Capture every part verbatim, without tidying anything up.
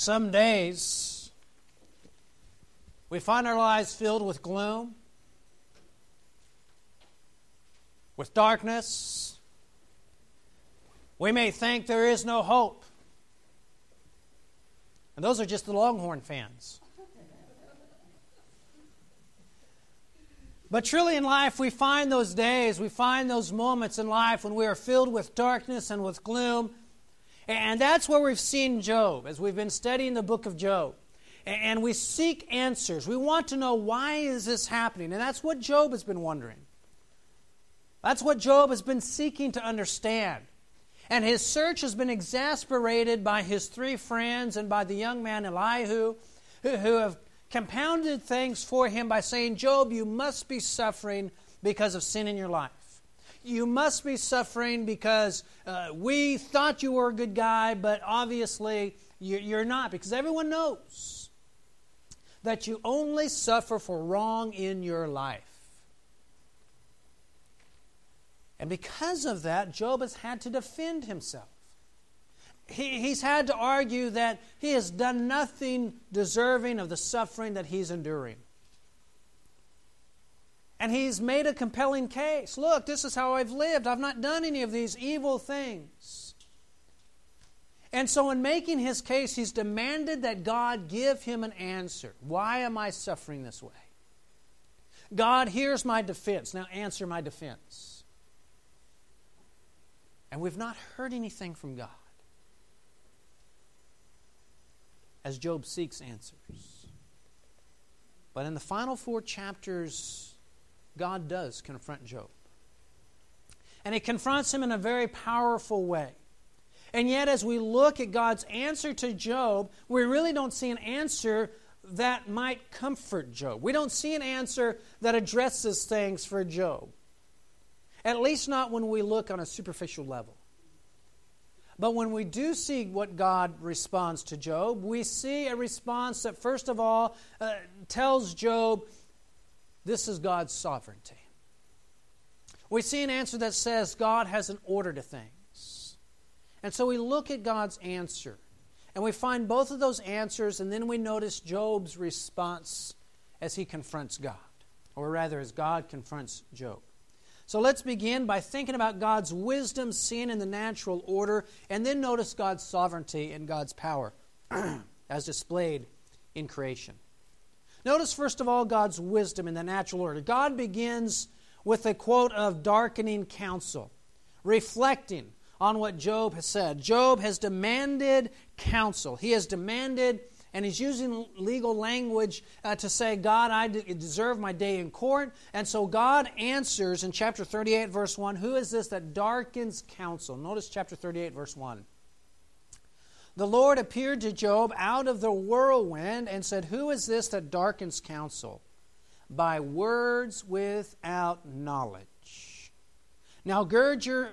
Some days we find our lives filled with gloom, with darkness. We may think there is no hope. And those are just the Longhorn fans. But truly in life, we find those days, we find those moments in life when we are filled with darkness and with gloom. And that's where we've seen Job, as we've been studying the book of Job. And we seek answers. We want to know, why is this happening? And that's what Job has been wondering. That's what Job has been seeking to understand. And his search has been exasperated by his three friends and by the young man Elihu, who, who have compounded things for him by saying, Job, you must be suffering because of sin in your life. You must be suffering because uh, we thought you were a good guy, but obviously you, you're not, because everyone knows that you only suffer for wrong in your life. And because of that, Job has had to defend himself. He, he's had to argue that he has done nothing deserving of the suffering that he's enduring. And he's made a compelling case. Look, this is how I've lived. I've not done any of these evil things. And so in making his case, he's demanded that God give him an answer. Why am I suffering this way? God, here's my defense. Now answer my defense. And we've not heard anything from God as Job seeks answers. But in the final four chapters, God does confront Job. And he confronts him in a very powerful way. And yet, as we look at God's answer to Job, we really don't see an answer that might comfort Job. We don't see an answer that addresses things for Job. At least not when we look on a superficial level. But when we do see what God responds to Job, we see a response that, first of all, uh, tells Job, this is God's sovereignty. We see an answer that says God has an order to things. And so we look at God's answer, and we find both of those answers, and then we notice Job's response as he confronts God, or rather as God confronts Job. So let's begin by thinking about God's wisdom seen in the natural order, and then notice God's sovereignty and God's power as displayed in creation. Notice, first of all, God's wisdom in the natural order. God begins with a quote of darkening counsel, reflecting on what Job has said. Job has demanded counsel. He has demanded, and he's using legal language uh, to say, God, I deserve my day in court. And so God answers in chapter thirty-eight, verse one, who is this that darkens counsel? Notice chapter thirty-eight, verse one. The Lord appeared to Job out of the whirlwind and said, who is this that darkens counsel? By words without knowledge. Now gird your,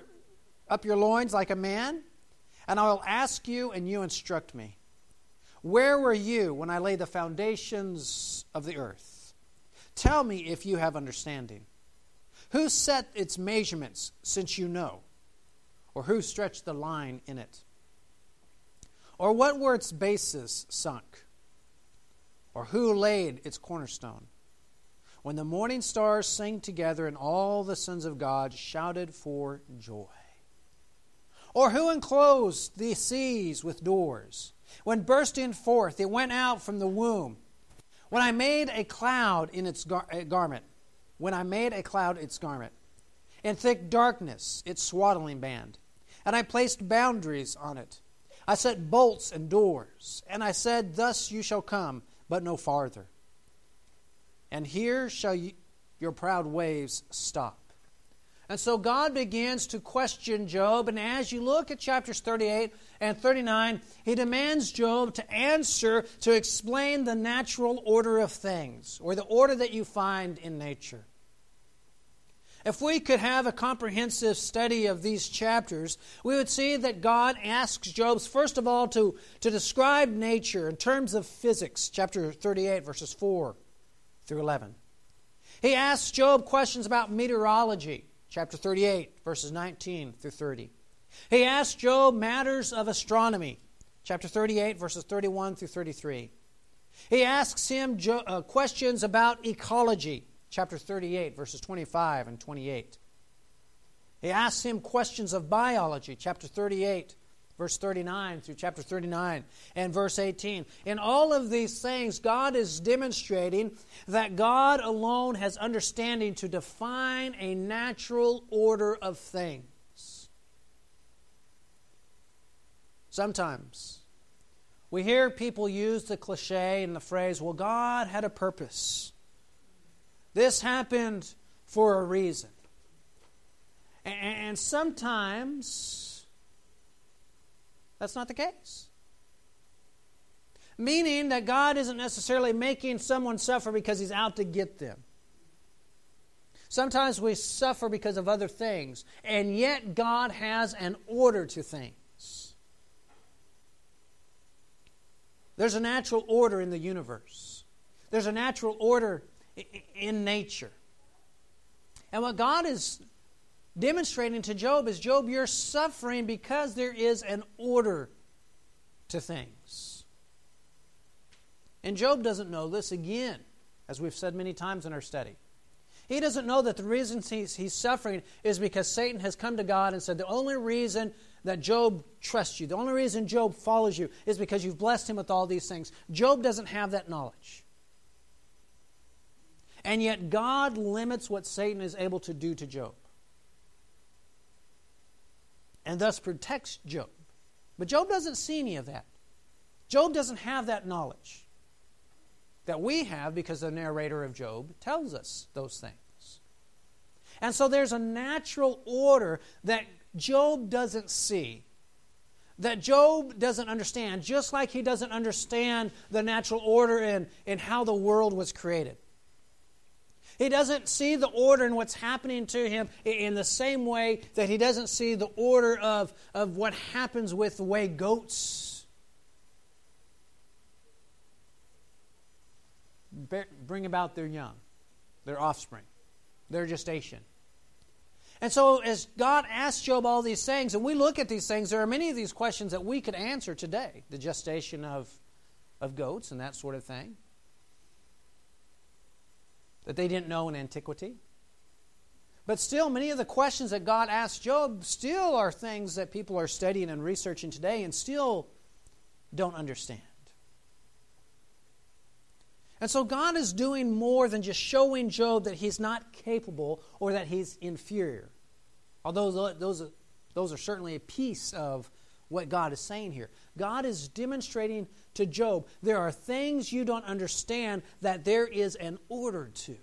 up your loins like a man, and I will ask you, and you instruct me. Where were you when I laid the foundations of the earth? Tell me if you have understanding. Who set its measurements, since you know? Or who stretched the line in it? Or what were its bases sunk? Or who laid its cornerstone? When the morning stars sang together and all the sons of God shouted for joy. Or who enclosed the seas with doors? When bursting forth, it went out from the womb. When I made a cloud in its gar- garment. When I made a cloud its garment. In thick darkness, its swaddling band. And I placed boundaries on it. I set bolts and doors, and I said, thus you shall come, but no farther. And here shall you, your proud waves stop. And so God begins to question Job, and as you look at chapters thirty-eight and thirty-nine, he demands Job to answer, to explain the natural order of things, or the order that you find in nature. If we could have a comprehensive study of these chapters, we would see that God asks Job, first of all, to, to describe nature in terms of physics, chapter thirty-eight, verses four through eleven. He asks Job questions about meteorology, chapter thirty-eight, verses nineteen through thirty. He asks Job matters of astronomy, chapter thirty-eight, verses thirty-one through thirty-three. He asks him jo- uh, questions about ecology, chapter thirty-eight, verses twenty-five and twenty-eight. He asks him questions of biology, chapter thirty-eight, verse thirty-nine through chapter thirty-nine and verse eighteen. In all of these things, God is demonstrating that God alone has understanding to define a natural order of things. Sometimes we hear people use the cliche and the phrase, well, God had a purpose. This happened for a reason. And sometimes that's not the case. Meaning that God isn't necessarily making someone suffer because he's out to get them. Sometimes we suffer because of other things, and yet God has an order to things. There's a natural order in the universe. There's a natural order in nature. And what God is demonstrating to Job is, Job, you're suffering because there is an order to things. And Job doesn't know this, again, as we've said many times in our study. He doesn't know that the reason he's, he's suffering is because Satan has come to God and said, the only reason that Job trusts you, the only reason Job follows you, is because you've blessed him with all these things. Job doesn't have that knowledge. And yet God limits what Satan is able to do to Job, and thus protects Job. But Job doesn't see any of that. Job doesn't have that knowledge that we have because the narrator of Job tells us those things. And so there's a natural order that Job doesn't see, that Job doesn't understand, just like he doesn't understand the natural order in, in how the world was created. He doesn't see the order in what's happening to him in the same way that he doesn't see the order of, of what happens with the way goats bring about their young, their offspring, their gestation. And so as God asks Job all these things, and we look at these things, there are many of these questions that we could answer today. The gestation of, of goats and that sort of thing, that they didn't know in antiquity. But still, many of the questions that God asked Job still are things that people are studying and researching today and still don't understand. And so God is doing more than just showing Job that he's not capable or that he's inferior, although those, those are certainly a piece of what God is saying here. God is demonstrating to Job, there are things you don't understand that there is an order to.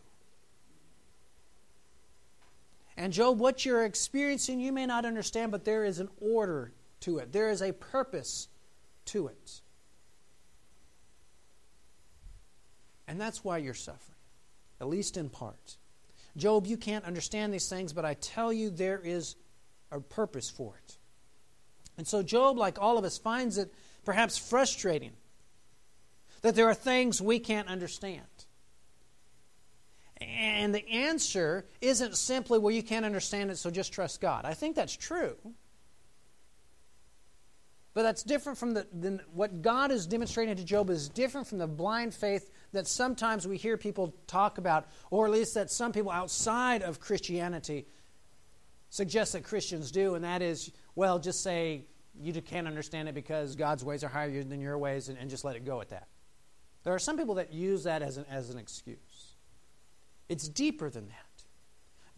And Job, what you're experiencing, you may not understand, but there is an order to it. There is a purpose to it. And that's why you're suffering, at least in part. Job, you can't understand these things, but I tell you there is a purpose for it. And so Job, like all of us, finds it perhaps frustrating that there are things we can't understand. And the answer isn't simply, well, you can't understand it, so just trust God. I think that's true. But that's different from the, the what God is demonstrating to Job is different from the blind faith that sometimes we hear people talk about, or at least that some people outside of Christianity suggest that Christians do, and that is, well, just say you can't understand it because God's ways are higher than your ways, and, and just let it go at that. There are some people that use that as an, as an excuse. It's deeper than that.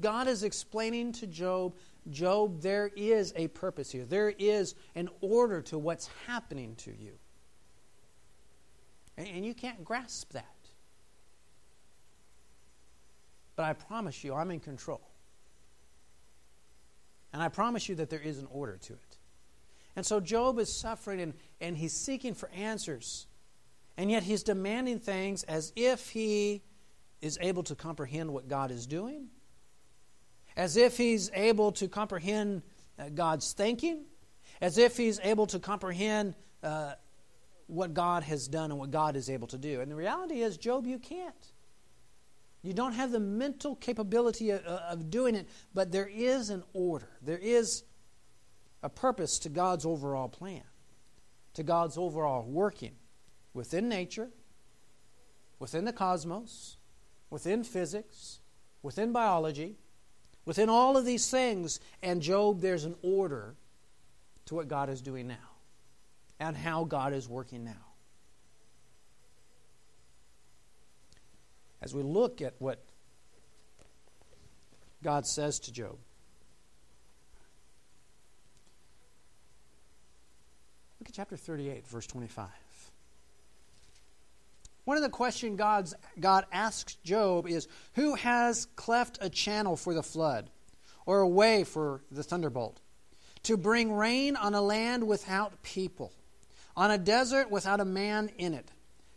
God is explaining to Job, Job, there is a purpose here. There is an order to what's happening to you. And, and you can't grasp that. But I promise you, I'm in control. And I promise you that there is an order to it. And so Job is suffering, and, and he's seeking for answers. And yet he's demanding things as if he is able to comprehend what God is doing, as if he's able to comprehend uh, God's thinking, as if he's able to comprehend uh, what God has done and what God is able to do. And the reality is, Job, you can't. You don't have the mental capability of, of doing it, but there is an order. There is a purpose to God's overall plan, to God's overall working within nature, within the cosmos, within physics, within biology, within all of these things. And Job, there's an order to what God is doing now and how God is working now. As we look at what God says to Job, look at chapter thirty-eight, verse twenty-five. One of the questions God's, God asks Job is, who has cleft a channel for the flood, or a way for the thunderbolt, to bring rain on a land without people, on a desert without a man in it,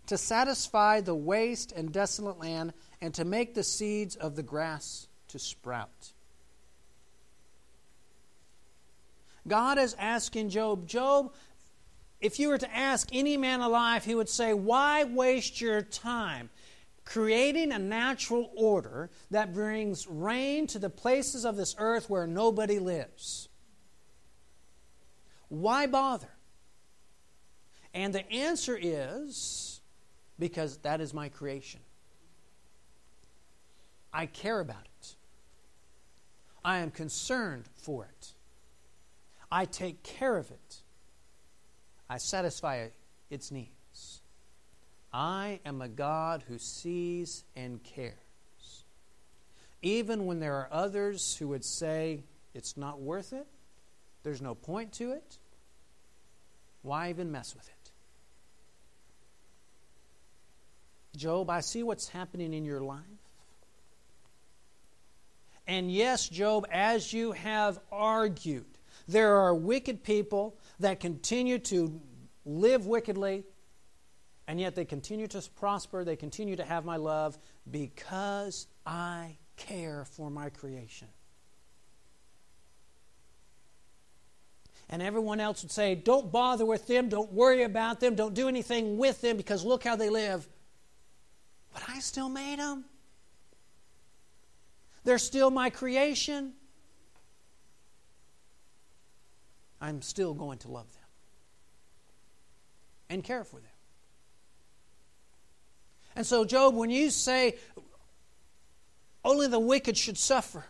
to satisfy the waste and desolate land, and to make the seeds of the grass to sprout? God is asking Job, Job, if you were to ask any man alive, he would say, why waste your time creating a natural order that brings rain to the places of this earth where nobody lives? Why bother? And the answer is, because that is my creation. I care about it. I am concerned for it. I take care of it. I satisfy its needs. I am a God who sees and cares, even when there are others who would say it's not worth it, there's no point to it, why even mess with it? Job, I see what's happening in your life. And yes, Job, as you have argued, there are wicked people that continue to live wickedly, and yet they continue to prosper, they continue to have my love, because I care for my creation. And everyone else would say, don't bother with them, don't worry about them, don't do anything with them, because look how they live. But I still made them. They're still my creation. I'm still going to love them and care for them. And so, Job, when you say only the wicked should suffer,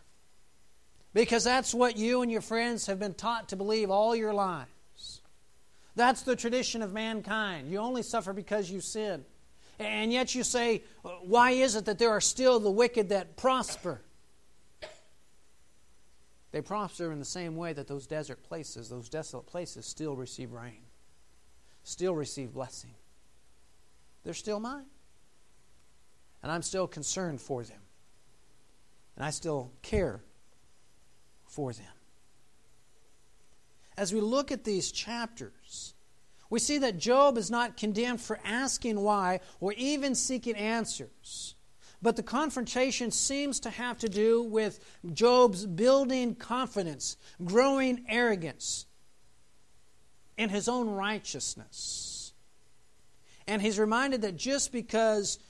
because that's what you and your friends have been taught to believe all your lives. That's the tradition of mankind. You only suffer because you sin. And yet you say, why is it that there are still the wicked that prosper? They prosper in the same way that those desert places, those desolate places, still receive rain, still receive blessing. They're still mine. And I'm still concerned for them. And I still care for them. As we look at these chapters, we see that Job is not condemned for asking why or even seeking answers. But the confrontation seems to have to do with Job's building confidence, growing arrogance in his own righteousness. And he's reminded that just because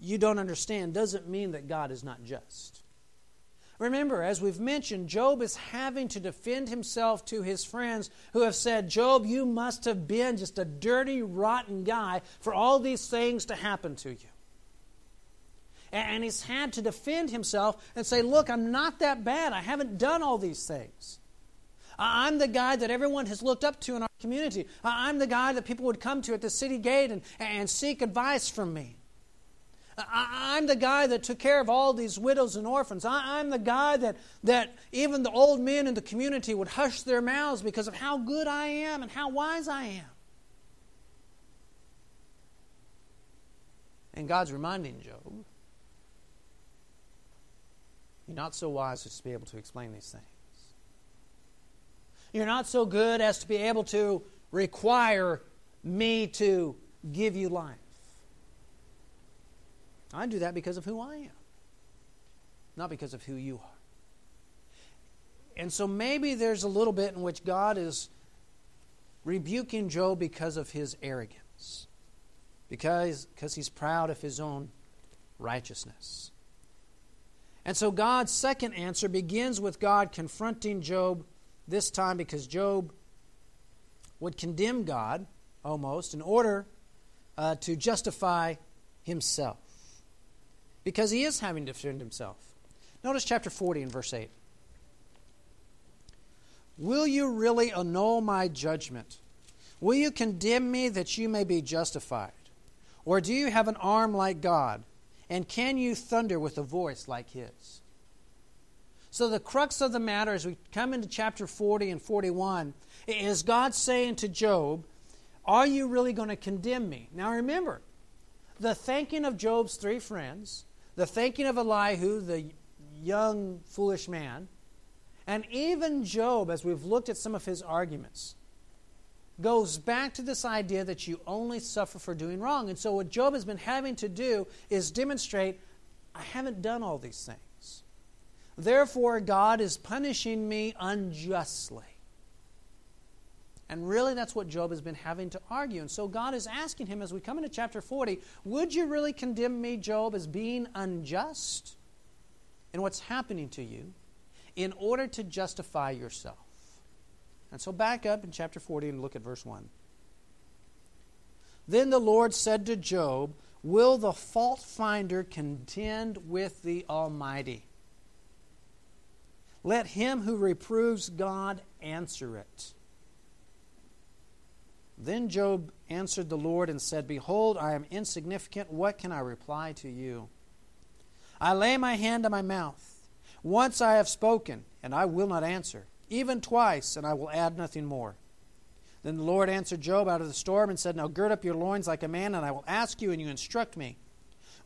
you don't understand doesn't mean that God is not just. Remember, as we've mentioned, Job is having to defend himself to his friends who have said, Job, you must have been just a dirty, rotten guy for all these things to happen to you. And he's had to defend himself and say, look, I'm not that bad. I haven't done all these things. I'm the guy that everyone has looked up to in our community. I'm the guy that people would come to at the city gate and, and seek advice from me. I'm the guy that took care of all these widows and orphans. I'm the guy that, that even the old men in the community would hush their mouths because of how good I am and how wise I am. And God's reminding Job, you're not so wise as to be able to explain these things. You're not so good as to be able to require me to give you life. I do that because of who I am, not because of who you are. And so maybe there's a little bit in which God is rebuking Job because of his arrogance, because, because he's proud of his own righteousness. And so God's second answer begins with God confronting Job, this time because Job would condemn God almost, in order uh, to justify himself, because he is having to defend himself. Notice chapter forty and verse eight. Will you really annul my judgment? Will you condemn me that you may be justified? Or do you have an arm like God? And can you thunder with a voice like his? So the crux of the matter as we come into chapter forty and forty-one is God saying to Job, are you really going to condemn me? Now remember, the thanking of Job's three friends, the thanking of Elihu, the young foolish man, and even Job, as we've looked at some of his arguments, goes back to this idea that you only suffer for doing wrong. And so what Job has been having to do is demonstrate, I haven't done all these things. Therefore, God is punishing me unjustly. And really, that's what Job has been having to argue. And so God is asking him, as we come into chapter forty, would you really condemn me, Job, as being unjust in what's happening to you in order to justify yourself? And so back up in chapter forty and look at verse one. Then the Lord said to Job, will the fault finder contend with the Almighty? Let him who reproves God answer it. Then Job answered the Lord and said, behold, I am insignificant. What can I reply to you? I lay my hand to my mouth. Once I have spoken, and I will not answer. Even twice, and I will add nothing more. Then the Lord answered Job out of the storm and said, now gird up your loins like a man, and I will ask you, and you instruct me.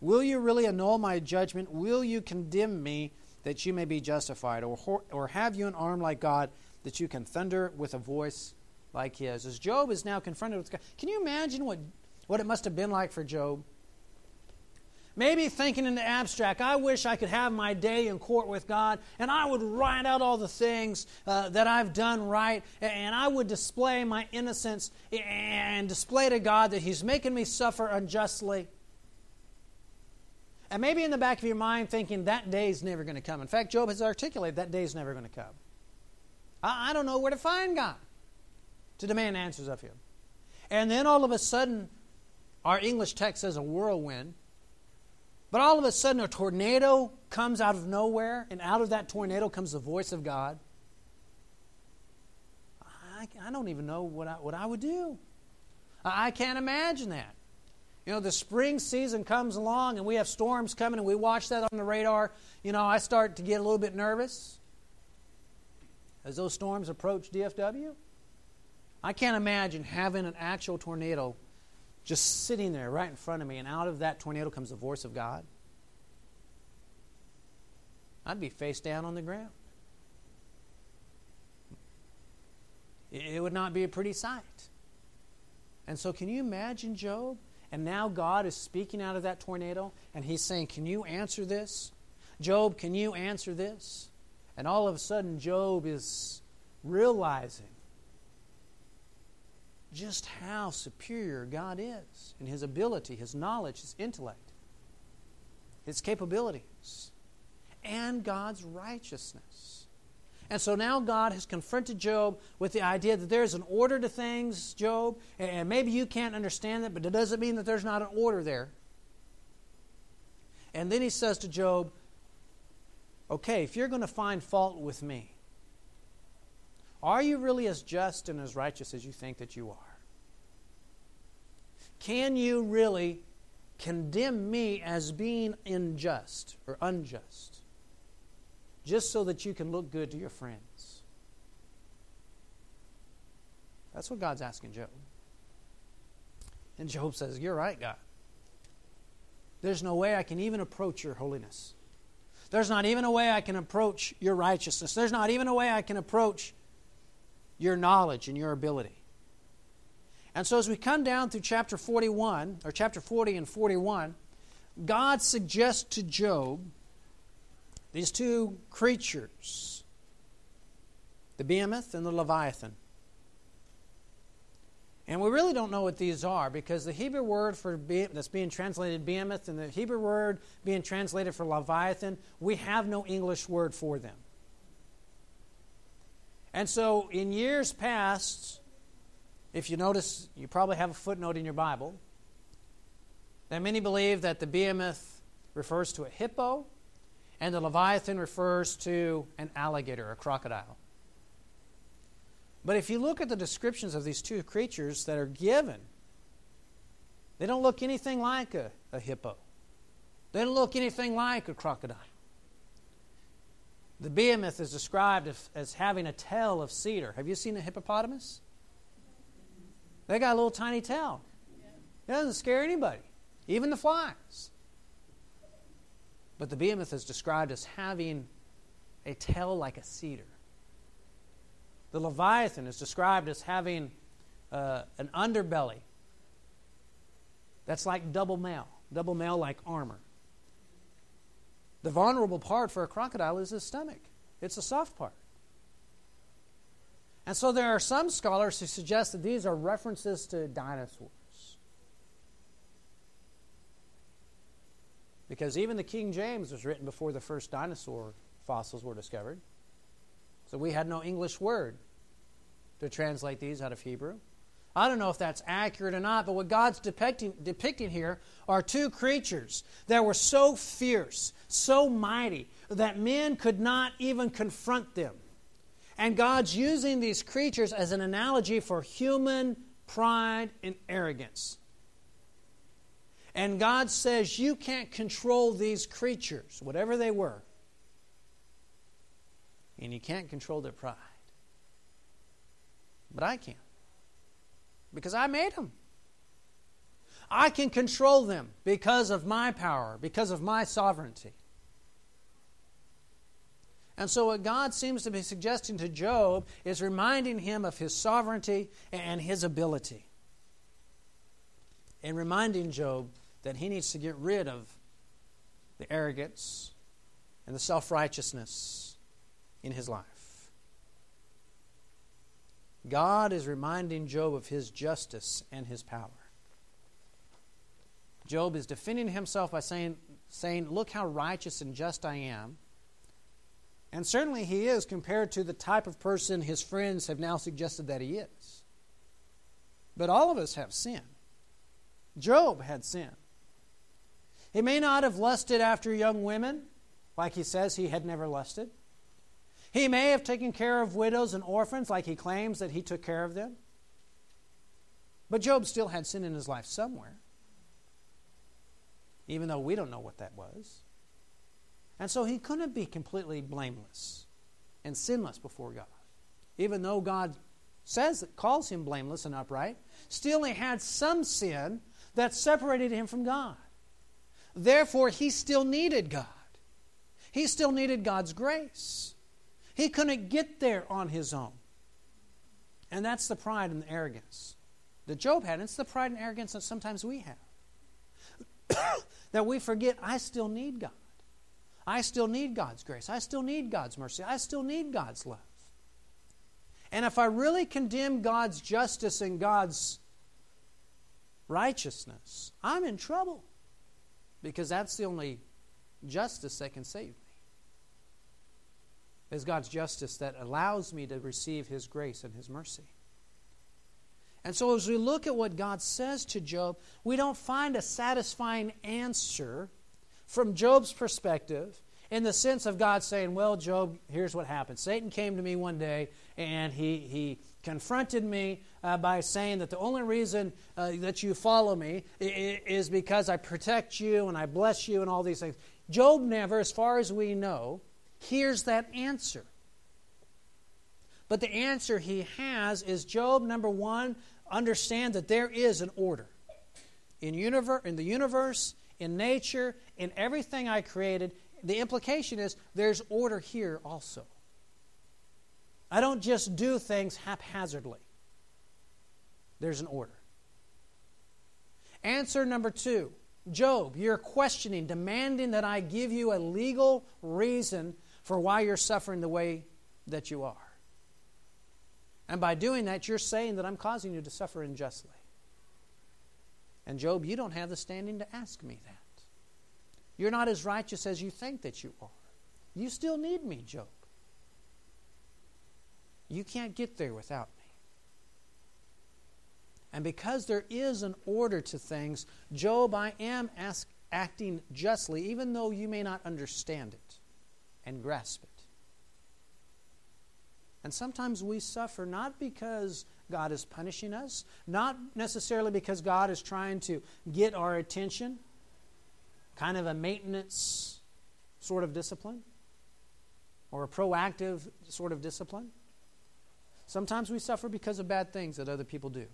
Will you really annul my judgment? Will you condemn me that you may be justified? Or, or have you an arm like God that you can thunder with a voice like his? As Job is now confronted with God, can you imagine what, what it must have been like for Job? Maybe thinking in the abstract, I wish I could have my day in court with God, and I would write out all the things uh, that I've done right, and I would display my innocence and display to God that he's making me suffer unjustly. And maybe in the back of your mind thinking, that day's never going to come. In fact, Job has articulated that day's never going to come. I, I don't know where to find God to demand answers of him. And then all of a sudden, our English text says a whirlwind, but all of a sudden a tornado comes out of nowhere, and out of that tornado comes the voice of God. I, I don't even know what I, what I would do. I, I can't imagine that. You know, the spring season comes along, and we have storms coming, and we watch that on the radar. You know, I start to get a little bit nervous as those storms approach D F W. I can't imagine having an actual tornado just sitting there right in front of me, and out of that tornado comes the voice of God. I'd be face down on the ground. It would not be a pretty sight. And so can you imagine Job? And now God is speaking out of that tornado, and he's saying, can you answer this? Job, can you answer this? And all of a sudden, Job is realizing just how superior God is in his ability, his knowledge, his intellect, his capabilities, and God's righteousness. And so now God has confronted Job with the idea that there's an order to things, Job, and maybe you can't understand it, but it doesn't mean that there's not an order there. And then he says to Job, okay, if you're going to find fault with me, are you really as just and as righteous as you think that you are? Can you really condemn me as being unjust or unjust just so that you can look good to your friends? That's what God's asking Job. And Job says, you're right, God. There's no way I can even approach your holiness. There's not even a way I can approach your righteousness. There's not even a way I can approach your knowledge and your ability. And so as we come down through chapter forty-one, or chapter forty and forty-one, God suggests to Job these two creatures, the Behemoth and the Leviathan. And we really don't know what these are, because the Hebrew word for be- that's being translated Behemoth and the Hebrew word being translated for Leviathan, we have no English word for them. And so in years past, If you notice, you probably have a footnote in your Bible that many believe that the behemoth refers to a hippo and the Leviathan refers to an alligator, a crocodile. But if you look at the descriptions of these two creatures that are given, they don't look anything like a, a hippo. They don't look anything like a crocodile. The behemoth is described as, as having a tail of cedar. Have you seen a hippopotamus? They got a little tiny tail. It doesn't scare anybody, even the flies. But the behemoth is described as having a tail like a cedar. The Leviathan is described as having uh, an underbelly that's like double mail, double mail like armor. The vulnerable part for a crocodile is his stomach. It's a soft part. And so there are some scholars who suggest that these are references to dinosaurs. Because even the King James was written before the first dinosaur fossils were discovered. So we had no English word to translate these out of Hebrew. I don't know if that's accurate or not, but what God's depicting, depicting here are two creatures that were so fierce, so mighty, that men could not even confront them. And God's using these creatures as an analogy for human pride and arrogance. And God says, you can't control these creatures, whatever they were. And you can't control their pride. But I can. Because I made them. I can control them because of my power, because of my sovereignty. And so what God seems to be suggesting to Job is reminding him of his sovereignty and his ability. And reminding Job that he needs to get rid of the arrogance and the self-righteousness in his life. God is reminding Job of his justice and his power. Job is defending himself by saying, saying, look how righteous and just I am. And certainly he is compared to the type of person his friends have now suggested that he is. But all of us have sin. Job had sin. He may not have lusted after young women, like he says he had never lusted. He may have taken care of widows and orphans, like he claims that he took care of them. But Job still had sin in his life somewhere, even though we don't know what that was. And so he couldn't be completely blameless and sinless before God. Even though God says that calls him blameless and upright, still he had some sin that separated him from God. Therefore, he still needed God. He still needed God's grace. He couldn't get there on his own. And that's the pride and the arrogance that Job had. It's the pride and arrogance that sometimes we have. That we forget, I still need God. I still need God's grace. I still need God's mercy. I still need God's love. And if I really condemn God's justice and God's righteousness, I'm in trouble, because that's the only justice that can save me. It's God's justice that allows me to receive His grace and His mercy. And so as we look at what God says to Job, we don't find a satisfying answer from Job's perspective, in the sense of God saying, well, Job, here's what happened. Satan came to me one day, and he, he confronted me uh, by saying that the only reason uh, that you follow me is because I protect you and I bless you and all these things. Job never, as far as we know, hears that answer. But the answer he has is, Job, number one, understand that there is an order. In, universe, in the universe, in nature, in everything I created, the implication is there's order here also. I don't just do things haphazardly. There's an order. Answer number two. Job, you're questioning, demanding that I give you a legal reason for why you're suffering the way that you are. And by doing that, you're saying that I'm causing you to suffer unjustly. And Job, you don't have the standing to ask me that. You're not as righteous as you think that you are. You still need me, Job. You can't get there without me. And because there is an order to things, Job, I am ask, acting justly, even though you may not understand it and grasp it. And sometimes we suffer not because God is punishing us, not necessarily because God is trying to get our attention, kind of a maintenance sort of discipline, or a proactive sort of discipline. Sometimes we suffer because of bad things that other people do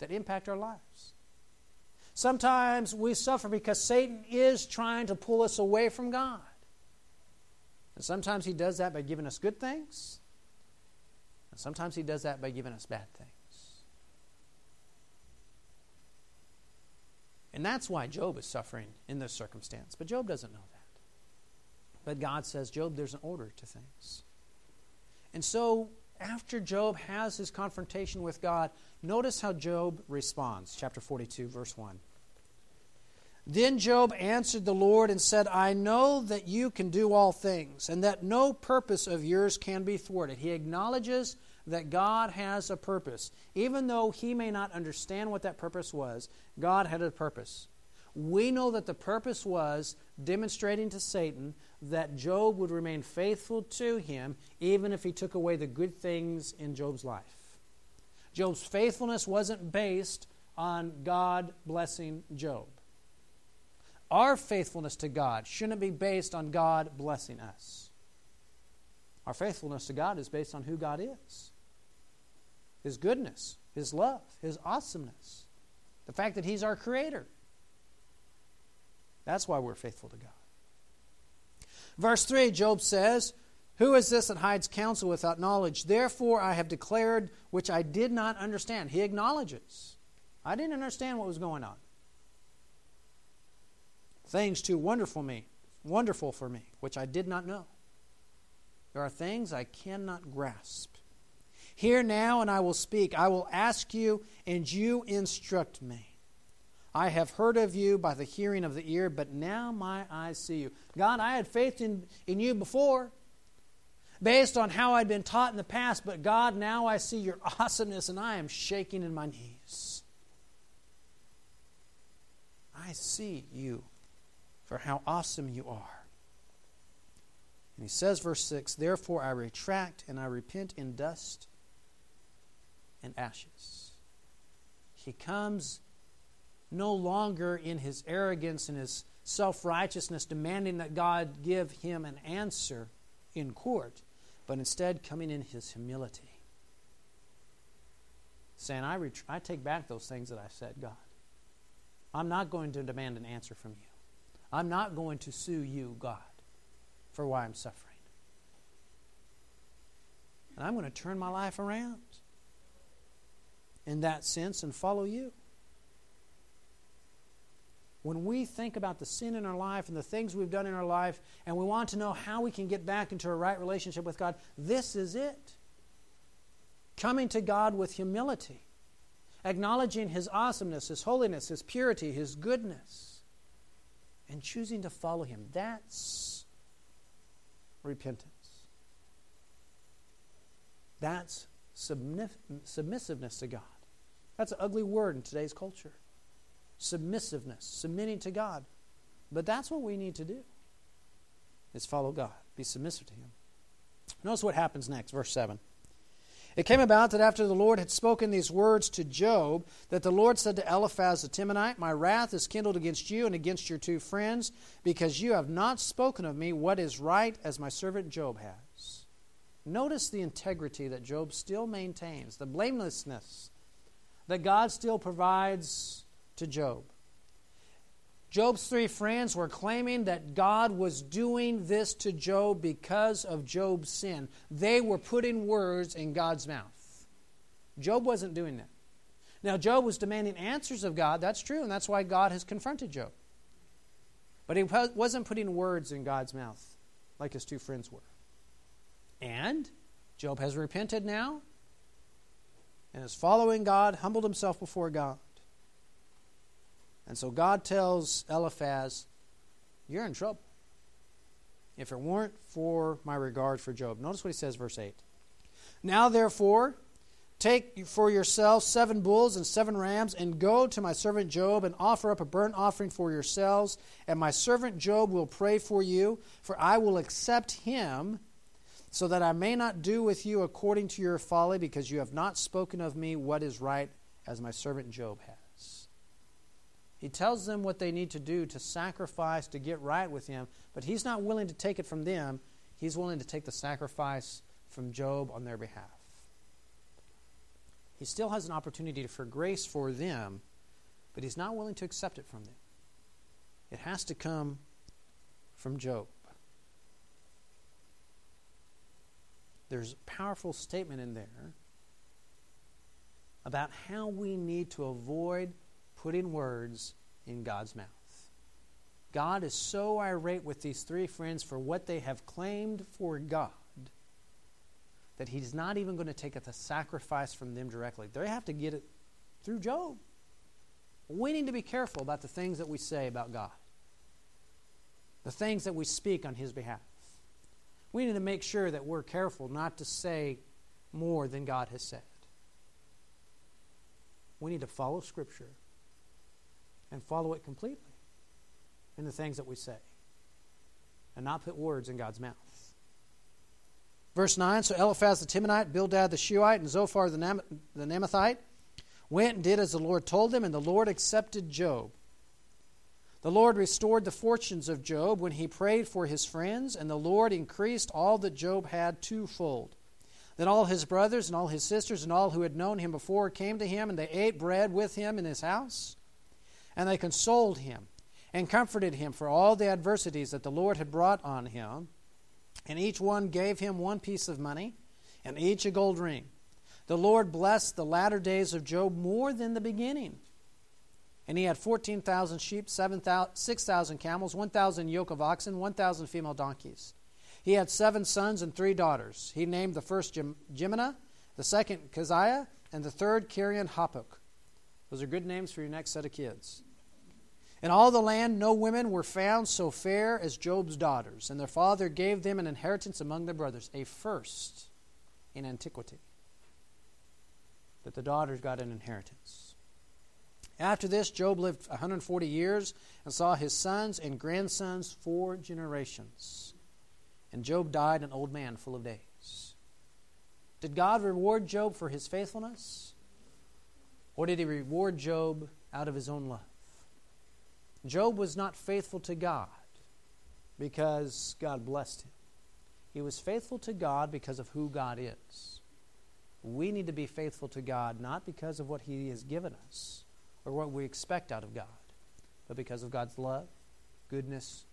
that impact our lives. Sometimes we suffer because Satan is trying to pull us away from God. And sometimes he does that by giving us good things. And sometimes he does that by giving us bad things. And that's why Job is suffering in this circumstance. But Job doesn't know that. But God says, Job, there's an order to things. And so, after Job has his confrontation with God, notice how Job responds. Chapter forty-two, verse one. Then Job answered the Lord and said, I know that you can do all things, and that no purpose of yours can be thwarted. He acknowledges that God has a purpose. Even though he may not understand what that purpose was, God had a purpose. We know that the purpose was demonstrating to Satan that Job would remain faithful to him even if he took away the good things in Job's life. Job's faithfulness wasn't based on God blessing Job. Our faithfulness to God shouldn't be based on God blessing us. Our faithfulness to God is based on who God is. His goodness, His love, His awesomeness. The fact that He's our Creator. That's why we're faithful to God. Verse three, Job says, who is this that hides counsel without knowledge? Therefore I have declared which I did not understand. He acknowledges, I didn't understand what was going on. Things too wonderful me, wonderful for me, which I did not know. There are things I cannot grasp. Hear now and I will speak. I will ask you and you instruct me. I have heard of you by the hearing of the ear, but now my eyes see you. God, I had faith in, in you before, based on how I'd been taught in the past, but God, now I see your awesomeness, and I am shaking in my knees. I see you for how awesome you are. And he says, verse six, therefore I retract and I repent in dust and ashes. He comes no longer in his arrogance and his self-righteousness, demanding that God give him an answer in court, but instead coming in his humility, saying, I, ret- I take back those things that I said, God. I'm not going to demand an answer from you. I'm not going to sue you, God, for why I'm suffering. And I'm going to turn my life around in that sense and follow you. When we think about the sin in our life and the things we've done in our life and we want to know how we can get back into a right relationship with God, this is it. Coming to God with humility. Acknowledging His awesomeness, His holiness, His purity, His goodness. And choosing to follow Him. That's repentance. That's submissiveness to God. That's an ugly word in today's culture. Submissiveness, submitting to God. But that's what we need to do, is follow God, be submissive to Him. Notice what happens next, verse seven. It came about that after the Lord had spoken these words to Job, that the Lord said to Eliphaz the Temanite, my wrath is kindled against you and against your two friends, because you have not spoken of me what is right as my servant Job has. Notice the integrity that Job still maintains, the blamelessness that God still provides to Job. Job's three friends were claiming that God was doing this to Job because of Job's sin. They were putting words in God's mouth. Job wasn't doing that. Now, Job was demanding answers of God. That's true, and that's why God has confronted Job. But he wasn't putting words in God's mouth like his two friends were. And Job has repented now and is following God, humbled himself before God. And so God tells Eliphaz, you're in trouble if it weren't for my regard for Job. Notice what he says, verse eight. Now, therefore, Take for yourselves seven bulls and seven rams, and go to my servant Job and offer up a burnt offering for yourselves. And my servant Job will pray for you, for I will accept him, so that I may not do with you according to your folly, because you have not spoken of me what is right, as my servant Job has. He tells them what they need to do to sacrifice to get right with him, but he's not willing to take it from them. He's willing to take the sacrifice from Job on their behalf. He still has an opportunity for grace for them, but he's not willing to accept it from them. It has to come from Job. There's a powerful statement in there about how we need to avoid putting words in God's mouth. God is so irate with these three friends for what they have claimed for God that he's not even going to take a sacrifice from them directly. They have to get it through Job. We need to be careful about the things that we say about God, the things that we speak on his behalf. We need to make sure that we're careful not to say more than God has said. We need to follow Scripture and follow it completely in the things that we say and not put words in God's mouth. Verse nine, so Eliphaz the Temanite, Bildad the Shuhite, and Zophar the, Naam- the Naamathite went and did as the Lord told them, and the Lord accepted Job. The Lord restored the fortunes of Job when he prayed for his friends, and the Lord increased all that Job had twofold. Then all his brothers and all his sisters and all who had known him before came to him, and they ate bread with him in his house, and they consoled him and comforted him for all the adversities that the Lord had brought on him. And each one gave him one piece of money, and each a gold ring. The Lord blessed the latter days of Job more than the beginning. And he had fourteen thousand sheep, six thousand camels, one thousand yoke of oxen, one thousand female donkeys. He had seven sons and three daughters. He named the first Jem- Jemima, the second Keziah, and the third Keren-Happuch. Those are good names for your next set of kids. In all the land, no women were found so fair as Job's daughters, and their father gave them an inheritance among their brothers, a first in antiquity, that the daughters got an inheritance. After this, Job lived one hundred forty years and saw his sons and grandsons four generations. And Job died an old man full of days. Did God reward Job for his faithfulness? Or did he reward Job out of his own love? Job was not faithful to God because God blessed him. He was faithful to God because of who God is. We need to be faithful to God not because of what he has given us or what we expect out of God, but because of God's love, goodness,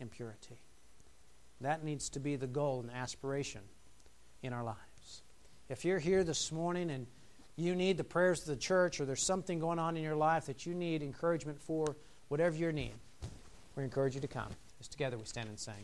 and purity. That needs to be the goal and aspiration in our lives. If you're here this morning and you need the prayers of the church, or there's something going on in your life that you need encouragement for, whatever your need, we encourage you to come. As together we stand and sing.